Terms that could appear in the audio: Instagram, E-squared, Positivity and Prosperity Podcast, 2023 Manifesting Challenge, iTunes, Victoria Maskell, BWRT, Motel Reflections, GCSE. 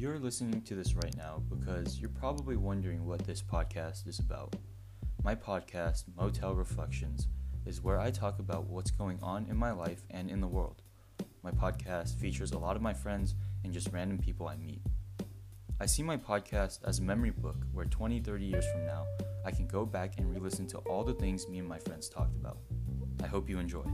You're listening to this right now because you're probably wondering what this podcast is about. My podcast, Motel Reflections, is where I talk about what's going on in my life and in the world. My podcast features a lot of my friends and just random people I meet. I see my podcast as a memory book where 20, 30 years from now, I can go back and re-listen to all the things me and my friends talked about. I hope you enjoy.